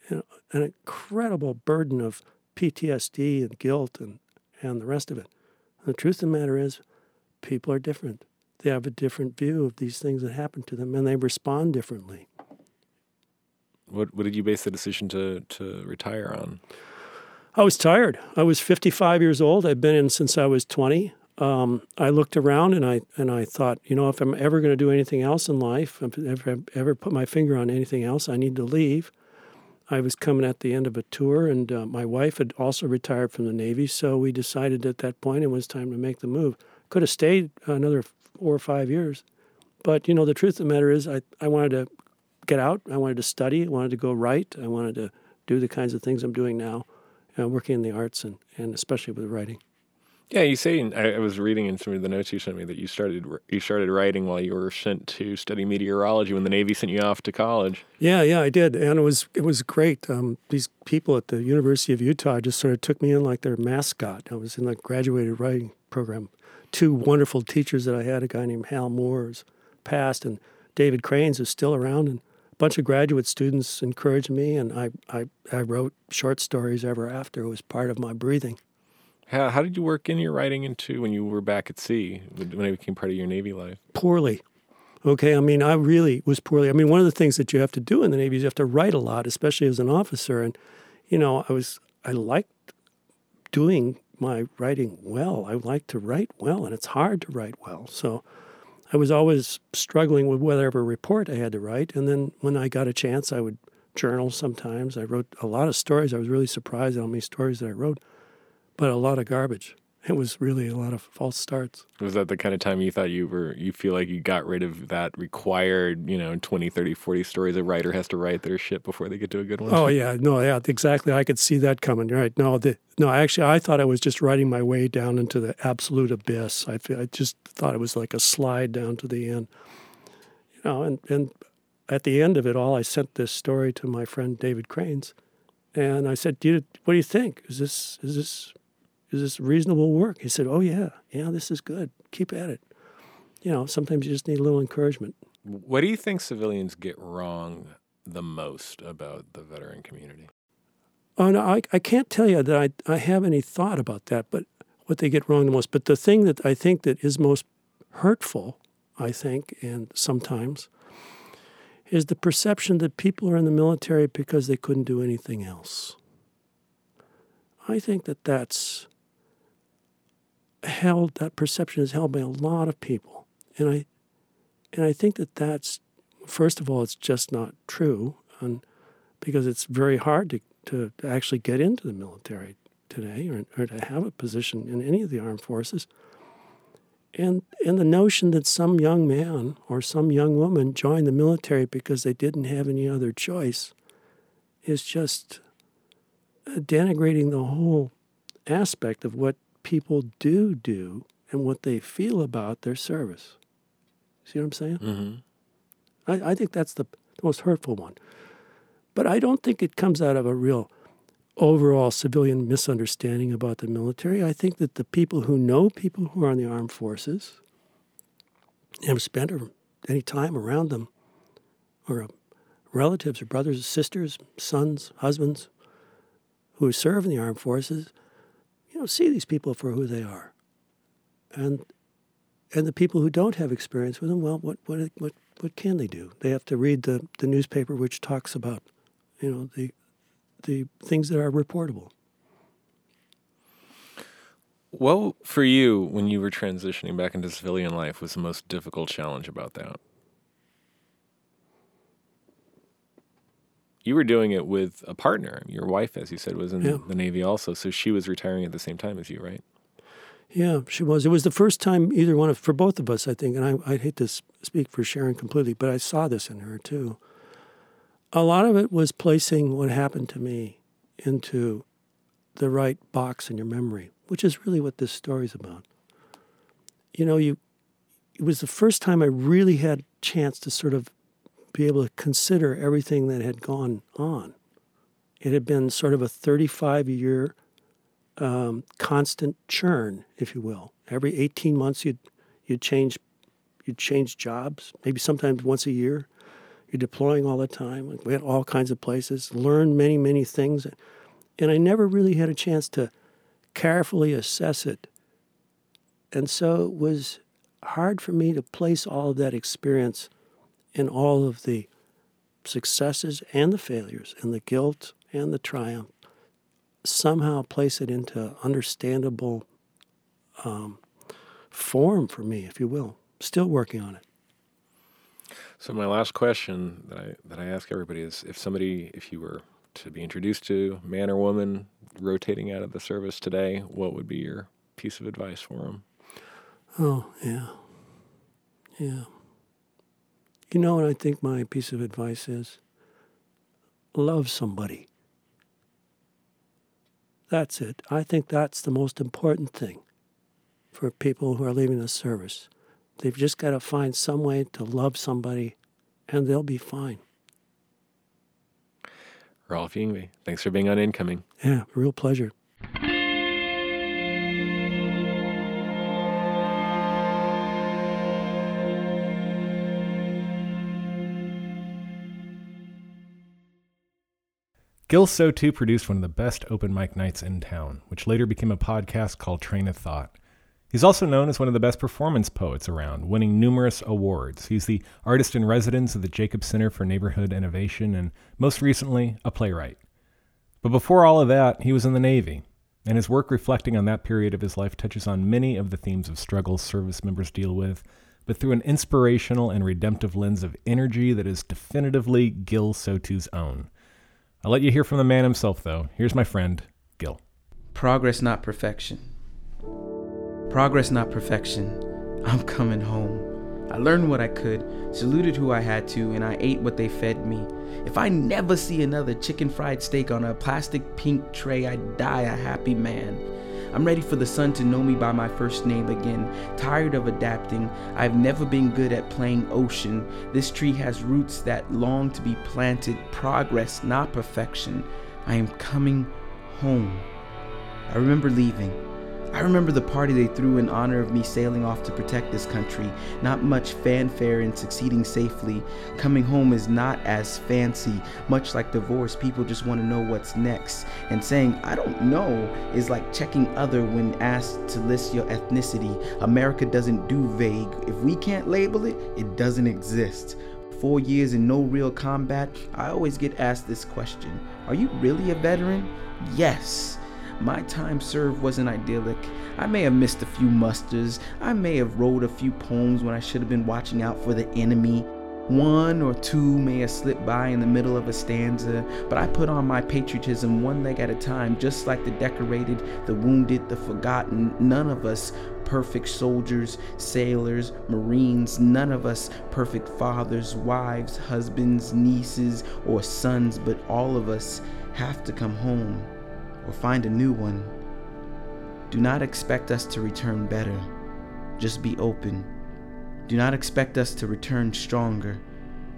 an incredible burden of PTSD and guilt and the rest of it. And the truth of the matter is people are different. They have a different view of these things that happen to them, and they respond differently. What did you base the decision to retire on? I was tired. I was 55 years old. I've been in since I was 20. I looked around and I thought, if I'm ever going to do anything else in life, if I ever put my finger on anything else, I need to leave. I was coming at the end of a tour, and my wife had also retired from the Navy, so we decided at that point it was time to make the move. Could have stayed another 4 or 5 years, but, the truth of the matter is I wanted to get out. I wanted to study. I wanted to go write. I wanted to do the kinds of things I'm doing now, working in the arts and especially with writing. Yeah, you say, I was reading in some of the notes you sent me that you started writing while you were sent to study meteorology when the Navy sent you off to college. Yeah, I did, and it was great. These people at the University of Utah just sort of took me in like their mascot. I was in the graduated writing program. Two wonderful teachers that I had, a guy named Hal Moore who's passed, and David Cranes is still around, and a bunch of graduate students encouraged me, and I wrote short stories ever after. It was part of my breathing. How did you work in your writing into when you were back at sea, when it became part of your Navy life? Poorly. Okay, I mean, I really was poorly. I mean, one of the things that you have to do in the Navy is you have to write a lot, especially as an officer. And, you know, I liked doing my writing well. I liked to write well, and it's hard to write well. So I was always struggling with whatever report I had to write. And then when I got a chance, I would journal sometimes. I wrote a lot of stories. I was really surprised at how many stories that I wrote, but a lot of garbage. It was really a lot of false starts. Was that the kind of time you thought you feel like you got rid of that required, 20, 30, 40 stories a writer has to write their shit before they get to a good one? Oh, yeah. No, yeah, exactly. I could see that coming. Right. No, actually, I thought I was just writing my way down into the absolute abyss. I just thought it was like a slide down to the end. And at the end of it all, I sent this story to my friend David Cranes, and I said, what do you think? Is this reasonable work? He said, oh, yeah, this is good. Keep at it. Sometimes you just need a little encouragement. What do you think civilians get wrong the most about the veteran community? Oh, no, I can't tell you that I have any thought about that, but what they get wrong the most. But the thing that I think that is most hurtful, and sometimes, is the perception that people are in the military because they couldn't do anything else. I think that that's... that perception is held by a lot of people. And I think that that's, first of all, it's just not true, and because it's very hard to actually get into the military today or to have a position in any of the armed forces. And the notion that some young man or some young woman joined the military because they didn't have any other choice is just denigrating the whole aspect of what people do and what they feel about their service. See what I'm saying? Mm-hmm. I think that's the most hurtful one. But I don't think it comes out of a real overall civilian misunderstanding about the military. I think that the people who know people who are in the armed forces and have spent any time around them, or relatives or brothers or sisters, sons, husbands, who serve in the armed forces, see these people for who they are, and the people who don't have experience with them, well, what can they do? They have to read the newspaper, which talks about, the things that are reportable. Well, for you, when you were transitioning back into civilian life, was the most difficult challenge about that? You were doing it with a partner. Your wife, as you said, was in the Navy also, so she was retiring at the same time as you, right? Yeah, she was. It was the first time for both of us, I think, and I'd hate to speak for Sharon completely, but I saw this in her too. A lot of it was placing what happened to me into the right box in your memory, which is really what this story's about. It was the first time I really had a chance to sort of be able to consider everything that had gone on. It had been sort of a 35-year constant churn, if you will. Every 18 months, you'd change jobs. Maybe sometimes once a year. You're deploying all the time. We had all kinds of places. Learned many, many things, and I never really had a chance to carefully assess it. And so it was hard for me to place all of that experience in all of the successes and the failures and the guilt and the triumph, somehow place it into understandable form for me, if you will. Still working on it. So my last question that I ask everybody is, if you were to be introduced to a man or woman rotating out of the service today, what would be your piece of advice for them? Oh, yeah. Yeah. You know what I think my piece of advice is? Love somebody. That's it. I think that's the most important thing for people who are leaving the service. They've just got to find some way to love somebody, and they'll be fine. Rolf Yngve, thanks for being on Incoming. Yeah, real pleasure. Gil Soto produced one of the best open mic nights in town, which later became a podcast called Train of Thought. He's also known as one of the best performance poets around, winning numerous awards. He's the artist in residence of the Jacobs Center for Neighborhood Innovation and, most recently, a playwright. But before all of that, he was in the Navy, and his work reflecting on that period of his life touches on many of the themes of struggles service members deal with, but through an inspirational and redemptive lens of energy that is definitively Gil Soto's own. I'll let you hear from the man himself, though. Here's my friend, Gil. Progress, not perfection. Progress, not perfection. I'm coming home. I learned what I could, saluted who I had to, and I ate what they fed me. If I never see another chicken fried steak on a plastic pink tray, I die a happy man. I'm ready for the sun to know me by my first name again. Tired of adapting. I've never been good at playing ocean. This tree has roots that long to be planted. Progress, not perfection. I am coming home. I remember leaving. I remember the party they threw in honor of me sailing off to protect this country. Not much fanfare in succeeding safely. Coming home is not as fancy. Much like divorce, people just want to know what's next. And saying, I don't know, is like checking other when asked to list your ethnicity. America doesn't do vague. If we can't label it, it doesn't exist. 4 years in no real combat, I always get asked this question. Are you really a veteran? Yes. My time served wasn't idyllic. I may have missed a few musters. I may have wrote a few poems when I should have been watching out for the enemy. One or two may have slipped by in the middle of a stanza, but I put on my patriotism one leg at a time, just like the decorated, the wounded, the forgotten. None of us perfect soldiers, sailors, Marines, none of us perfect fathers, wives, husbands, nieces, or sons, but all of us have to come home. Or find a new one. Do not expect us to return better. Just be open. Do not expect us to return stronger.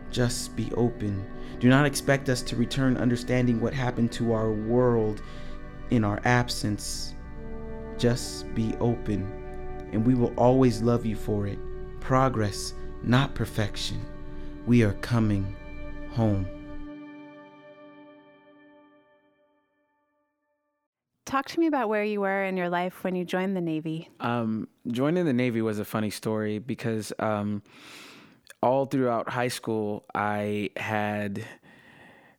Just be open. Do not expect us to return understanding what happened to our world in our absence. Just be open, and we will always love you for it. Progress, not perfection. We are coming home. Talk to me about where you were in your life when you joined the Navy. Joining the Navy was a funny story because all throughout high school, I had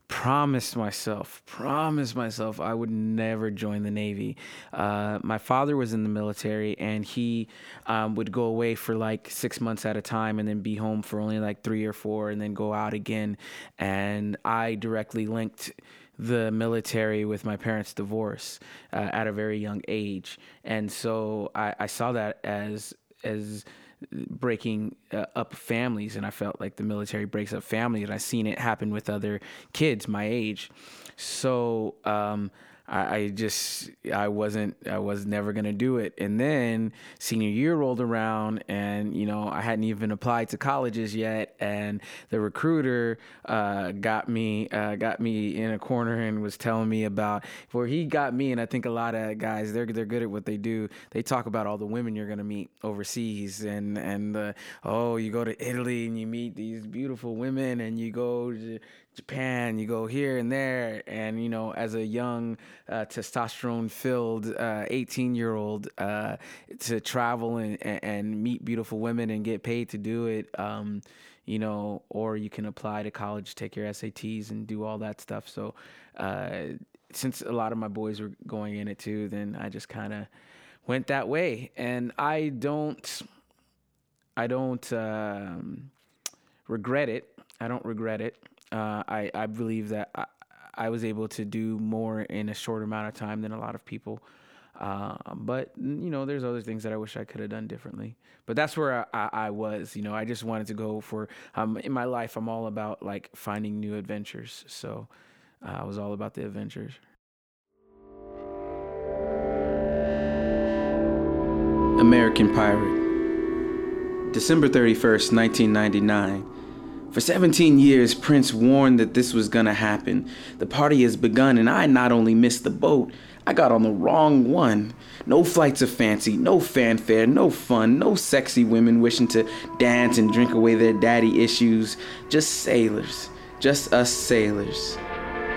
promised myself I would never join the Navy. My father was in the military, and he would go away for like 6 months at a time and then be home for only like 3 or 4 and then go out again. And I directly linked the military with my parents' divorce at a very young age. And so I saw that as breaking up families, and I felt like the military breaks up family, and I seen it happen with other kids my age. So I was never gonna do it. And then senior year rolled around, and I hadn't even applied to colleges yet, and the recruiter got me in a corner and was telling me about where he got me. And I think a lot of guys, they're good at what they do. They talk about all the women you're gonna meet overseas, and you go to Italy and you meet these beautiful women, and you go to Japan, you go here and there. And as a young testosterone filled 18-year-old to travel and meet beautiful women and get paid to do it, or you can apply to college, take your SATs and do all that stuff. So since a lot of my boys were going in it too, then I just kind of went that way. And I don't regret it. I don't regret it. I believe that I was able to do more in a short amount of time than a lot of people. But, there's other things that I wish I could have done differently. But that's where I was. I just wanted to go for, in my life, I'm all about, like, finding new adventures. So I was all about the adventures. American Pirate. December 31st, 1999. For 17 years, Prince warned that this was gonna happen. The party has begun, and I not only missed the boat, I got on the wrong one. No flights of fancy, no fanfare, no fun, no sexy women wishing to dance and drink away their daddy issues. Just sailors, just us sailors.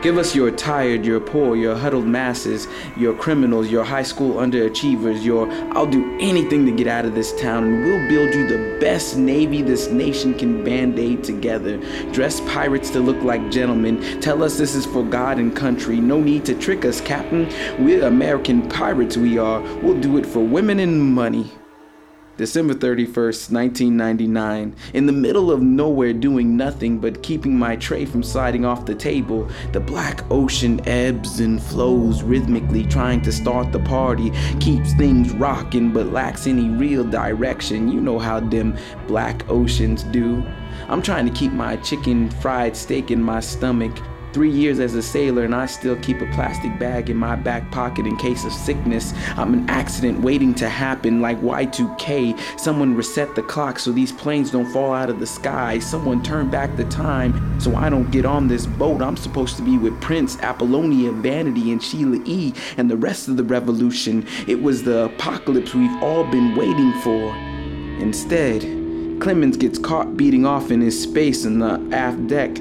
Give us your tired, your poor, your huddled masses, your criminals, your high school underachievers, your I'll do anything to get out of this town, and we'll build you the best Navy this nation can band-aid together. Dress pirates to look like gentlemen. Tell us this is for God and country. No need to trick us, Captain. We're American pirates, we are. We'll do it for women and money. December 31st, 1999, in the middle of nowhere doing nothing but keeping my tray from sliding off the table, the black ocean ebbs and flows rhythmically, trying to start the party, keeps things rocking but lacks any real direction. You know how them black oceans do. I'm trying to keep my chicken fried steak in my stomach. 3 years as a sailor, and I still keep a plastic bag in my back pocket in case of sickness. I'm an accident waiting to happen, like Y2K. Someone reset the clock so these planes don't fall out of the sky. Someone turn back the time so I don't get on this boat. I'm supposed to be with Prince, Apollonia, Vanity, and Sheila E. and the rest of the revolution. It was the apocalypse we've all been waiting for. Instead, Clemens gets caught beating off in his space in the aft deck.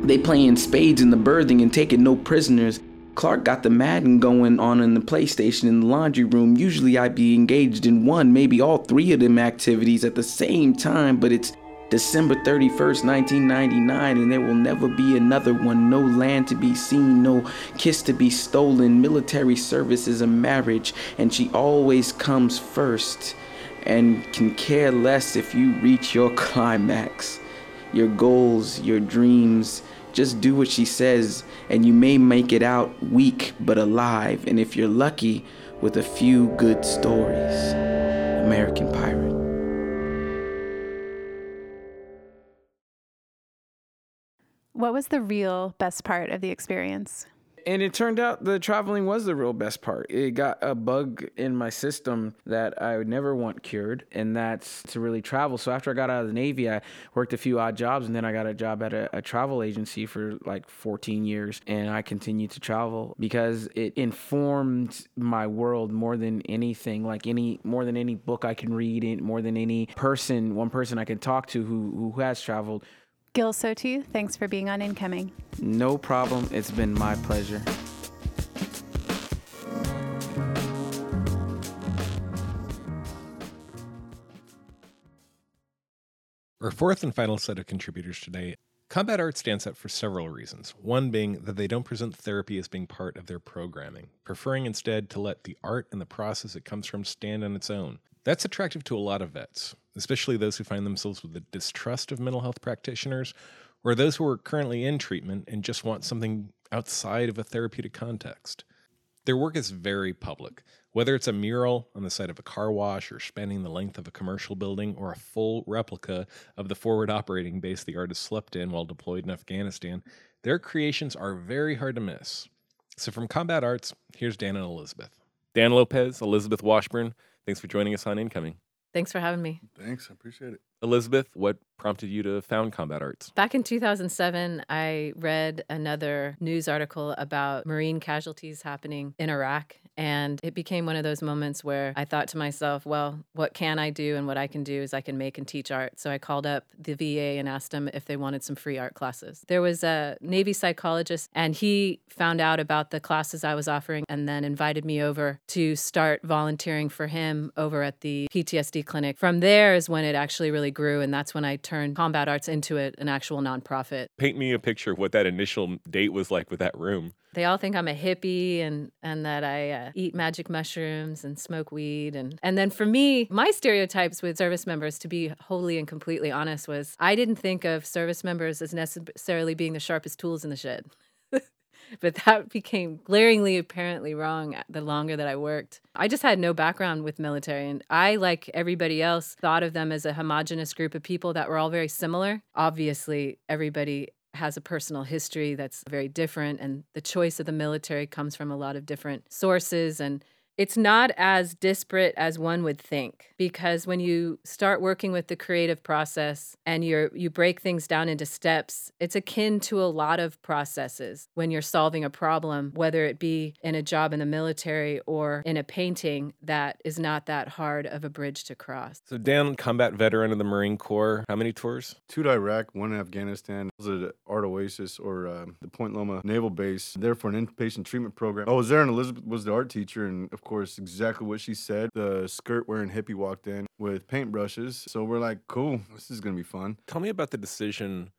They playing spades in the berthing and taking no prisoners. Clark got the Madden going on in the PlayStation in the laundry room. Usually I'd be engaged in one, maybe all three of them activities at the same time, but it's December 31st, 1999, and there will never be another one. No land to be seen, no kiss to be stolen. Military service is a marriage, and she always comes first and can care less if you reach your climax. Your goals, your dreams, just do what she says, and you may make it out weak but alive, and if you're lucky, with a few good stories. American Pirate. What was the real best part of the experience? And it turned out the traveling was the real best part. It got a bug in my system that I would never want cured, and that's to really travel. So after I got out of the Navy, I worked a few odd jobs, and then I got a job at a travel agency for like 14 years, and I continued to travel because it informed my world more than anything, like more than any book I can read, and more than any one person I can talk to who has traveled. Gil Soto, thanks for being on Incoming. No problem. It's been my pleasure. Our fourth and final set of contributors today. Combat Arts stands out for several reasons, one being that they don't present therapy as being part of their programming, preferring instead to let the art and the process it comes from stand on its own. That's attractive to a lot of vets, especially those who find themselves with a distrust of mental health practitioners or those who are currently in treatment and just want something outside of a therapeutic context. Their work is very public, whether it's a mural on the side of a car wash or spanning the length of a commercial building or a full replica of the forward operating base the artist slept in while deployed in Afghanistan. Their creations are very hard to miss. So from Combat Arts, here's Dan and Elizabeth. Dan Lopez, Elizabeth Washburn, thanks for joining us on Incoming. Thanks for having me. Thanks, I appreciate it. Elizabeth, what prompted you to found Combat Arts? Back in 2007, I read another news article about Marine casualties happening in Iraq, and it became one of those moments where I thought to myself, well, what can I do? And what I can do is I can make and teach art. So I called up the VA and asked them if they wanted some free art classes. There was a Navy psychologist, and he found out about the classes I was offering and then invited me over to start volunteering for him over at the PTSD clinic. From there is when it actually really grew, and that's when I turned Combat Arts into an actual nonprofit. Paint me a picture of what that initial date was like with that room. They all think I'm a hippie and that I eat magic mushrooms and smoke weed. And then for me, my stereotypes with service members, to be wholly and completely honest, was I didn't think of service members as necessarily being the sharpest tools in the shed. But that became glaringly apparently wrong the longer that I worked. I just had no background with military, and I, like everybody else, thought of them as a homogenous group of people that were all very similar. Obviously, everybody has a personal history that's very different, and the choice of the military comes from a lot of different sources, and It's not as disparate as one would think, because when you start working with the creative process and you break things down into steps, it's akin to a lot of processes when you're solving a problem, whether it be in a job in the military or in a painting, that is not that hard of a bridge to cross. So Dan, combat veteran of the Marine Corps, how many tours? 2 to Iraq, 1 in Afghanistan. I was at Art Oasis or the Point Loma Naval Base, there for an inpatient treatment program. I was there and Elizabeth was the art teacher, and of course, exactly what she said. The skirt-wearing hippie walked in with paintbrushes. So we're like, cool, this is going to be fun. Tell me about the decision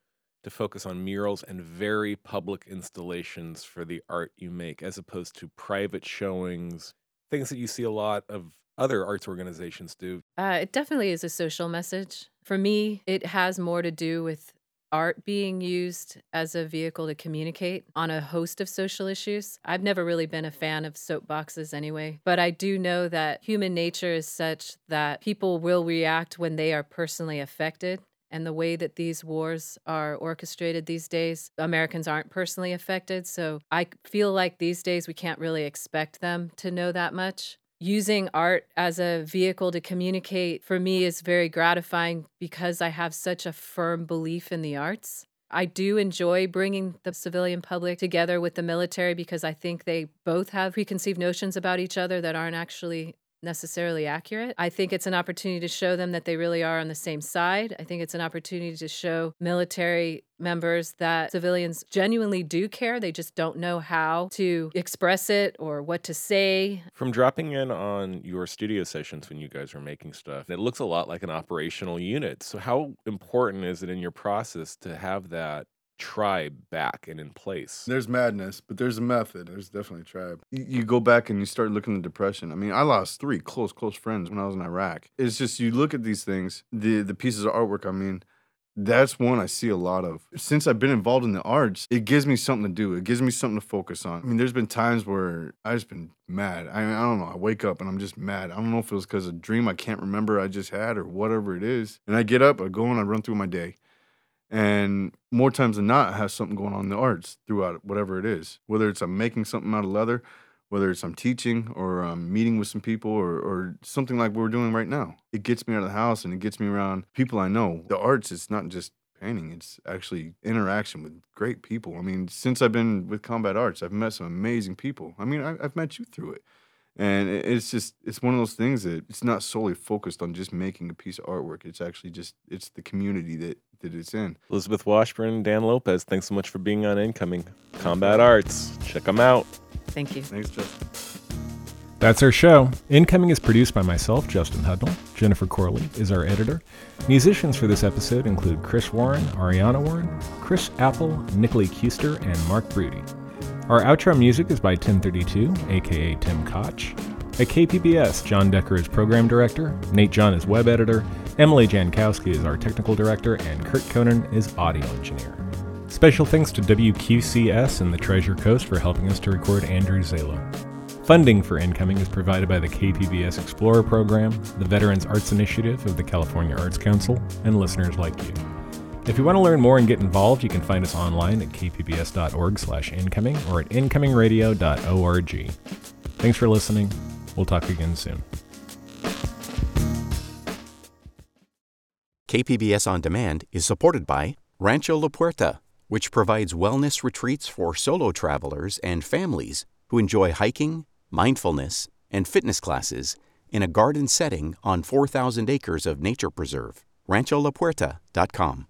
to focus on murals and very public installations for the art you make, as opposed to private showings, things that you see a lot of other arts organizations do. It definitely is a social message. For me, it has more to do with art being used as a vehicle to communicate on a host of social issues. I've never really been a fan of soapboxes anyway, but I do know that human nature is such that people will react when they are personally affected. And the way that these wars are orchestrated these days, Americans aren't personally affected. So I feel like these days we can't really expect them to know that much. Using art as a vehicle to communicate for me is very gratifying because I have such a firm belief in the arts. I do enjoy bringing the civilian public together with the military because I think they both have preconceived notions about each other that aren't actually necessarily accurate. I think it's an opportunity to show them that they really are on the same side. I think it's an opportunity to show military members that civilians genuinely do care. They just don't know how to express it or what to say. From dropping in on your studio sessions when you guys are making stuff, it looks a lot like an operational unit. So how important is it in your process to have that tribe back and in place? There's madness, but there's a method. There's definitely a tribe. You go back and you start looking at depression. I mean, I lost 3 close friends when I was in Iraq. It's just, you look at these things, the pieces of artwork, I mean, that's one I see a lot of. Since I've been involved in the arts, it gives me something to do. It gives me something to focus on. I mean, there's been times where I've just been mad. I don't know. I wake up and I'm just mad. I don't know if it was because of a dream I can't remember I just had or whatever it is. And I get up, I go and I run through my day. And more times than not, I have something going on in the arts throughout whatever it is. Whether it's I'm making something out of leather, whether it's I'm teaching or I'm meeting with some people or something like we're doing right now. It gets me out of the house and it gets me around people I know. The arts, it's not just painting. It's actually interaction with great people. I mean, since I've been with Combat Arts, I've met some amazing people. I mean, I've met you through it. And it's just, it's one of those things that it's not solely focused on just making a piece of artwork. It's actually just, it's the community that it's in. Elizabeth Washburn, Dan Lopez, thanks so much for being on Incoming. Combat Arts. Check them out. Thank you. Thanks, Justin. That's our show. Incoming is produced by myself, Justin Hudnell. Jennifer Corley is our editor. Musicians for this episode include Chris Warren, Ariana Warren, Chris Apple, Nicole Kuester, and Mark Broody. Our outro music is by 1032, a.k.a. Tim Koch. At KPBS, John Decker is program director, Nate John is web editor, Emily Jankowski is our technical director, and Kurt Conan is audio engineer. Special thanks to WQCS and the Treasure Coast for helping us to record Andrew Zayla. Funding for Incoming is provided by the KPBS Explorer Program, the Veterans Arts Initiative of the California Arts Council, and listeners like you. If you want to learn more and get involved, you can find us online at kpbs.org/incoming or at incomingradio.org. Thanks for listening. We'll talk again soon. KPBS On Demand is supported by Rancho La Puerta, which provides wellness retreats for solo travelers and families who enjoy hiking, mindfulness, and fitness classes in a garden setting on 4,000 acres of nature preserve. RanchoLaPuerta.com